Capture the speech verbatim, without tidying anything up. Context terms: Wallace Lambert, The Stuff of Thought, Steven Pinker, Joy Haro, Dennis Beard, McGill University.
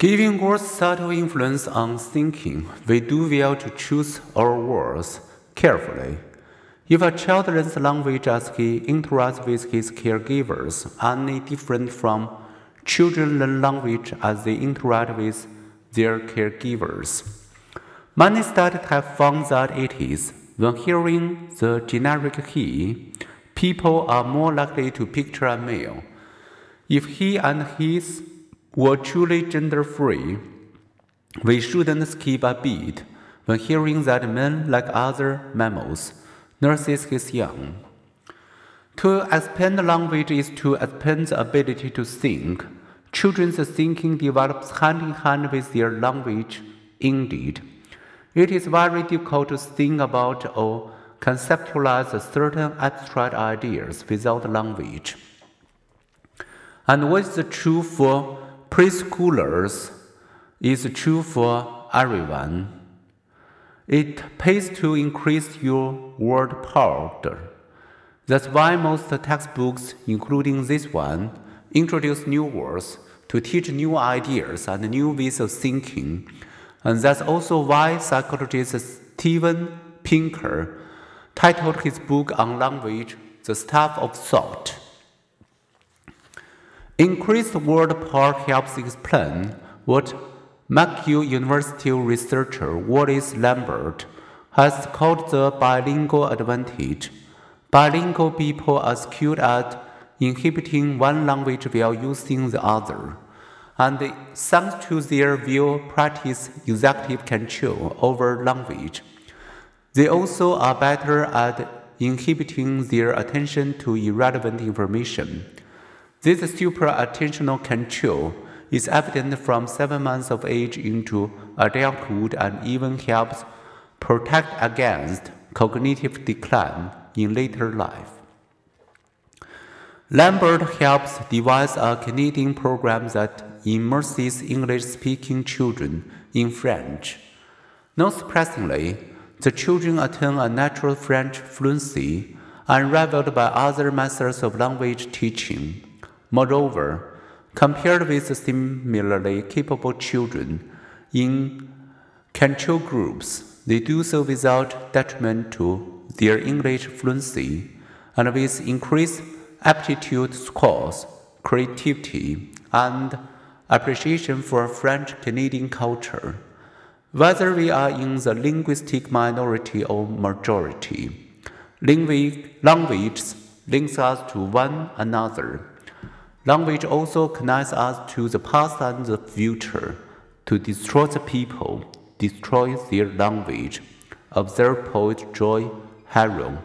Giving words subtle influence on thinking, we do well to choose our words carefully. If a child learns language as he interacts with his caregivers, any different from children learn language as they interact with their caregivers. Many studies have found that it is when hearing the generic he, people are more likely to picture a male. If he and his were truly gender-free, we shouldn't skip a beat when hearing that men, like other mammals, nurses his young. To expand language is to expand the ability to think. Children's thinking develops hand-in-hand with their language, indeed. It is very difficult to think about or conceptualize certain abstract ideas without language. And what is true for preschoolers is true for everyone. It pays to increase your word powder. That's why most textbooks, including this one, introduce new words to teach new ideas and new ways of thinking. And that's also why psychologist Steven Pinker titled his book on language, The Stuff of Thought. Increased word power helps explain what McGill University researcher Wallace Lambert has called the bilingual advantage. Bilingual people are skilled at inhibiting one language while using the other, and thanks to their will practice executive control over language. They also are better at inhibiting their attention to irrelevant information. This super-attentional control is evident from seven months of age into adulthood and even helps protect against cognitive decline in later life. Lambert helps devise a Canadian program that immerses English-speaking children in French. Not surprisingly, the children attain a natural French fluency unrivaled by other methods of language teaching. Moreover, compared with similarly capable children in control groups, they do so without detriment to their English fluency and with increased aptitude scores, creativity, and appreciation for French-Canadian culture, whether we are in the linguistic minority or majority. Language links us to one another. Language also connects us to the past and the future. To destroy the people, destroy their language, observed poet Joy Haro.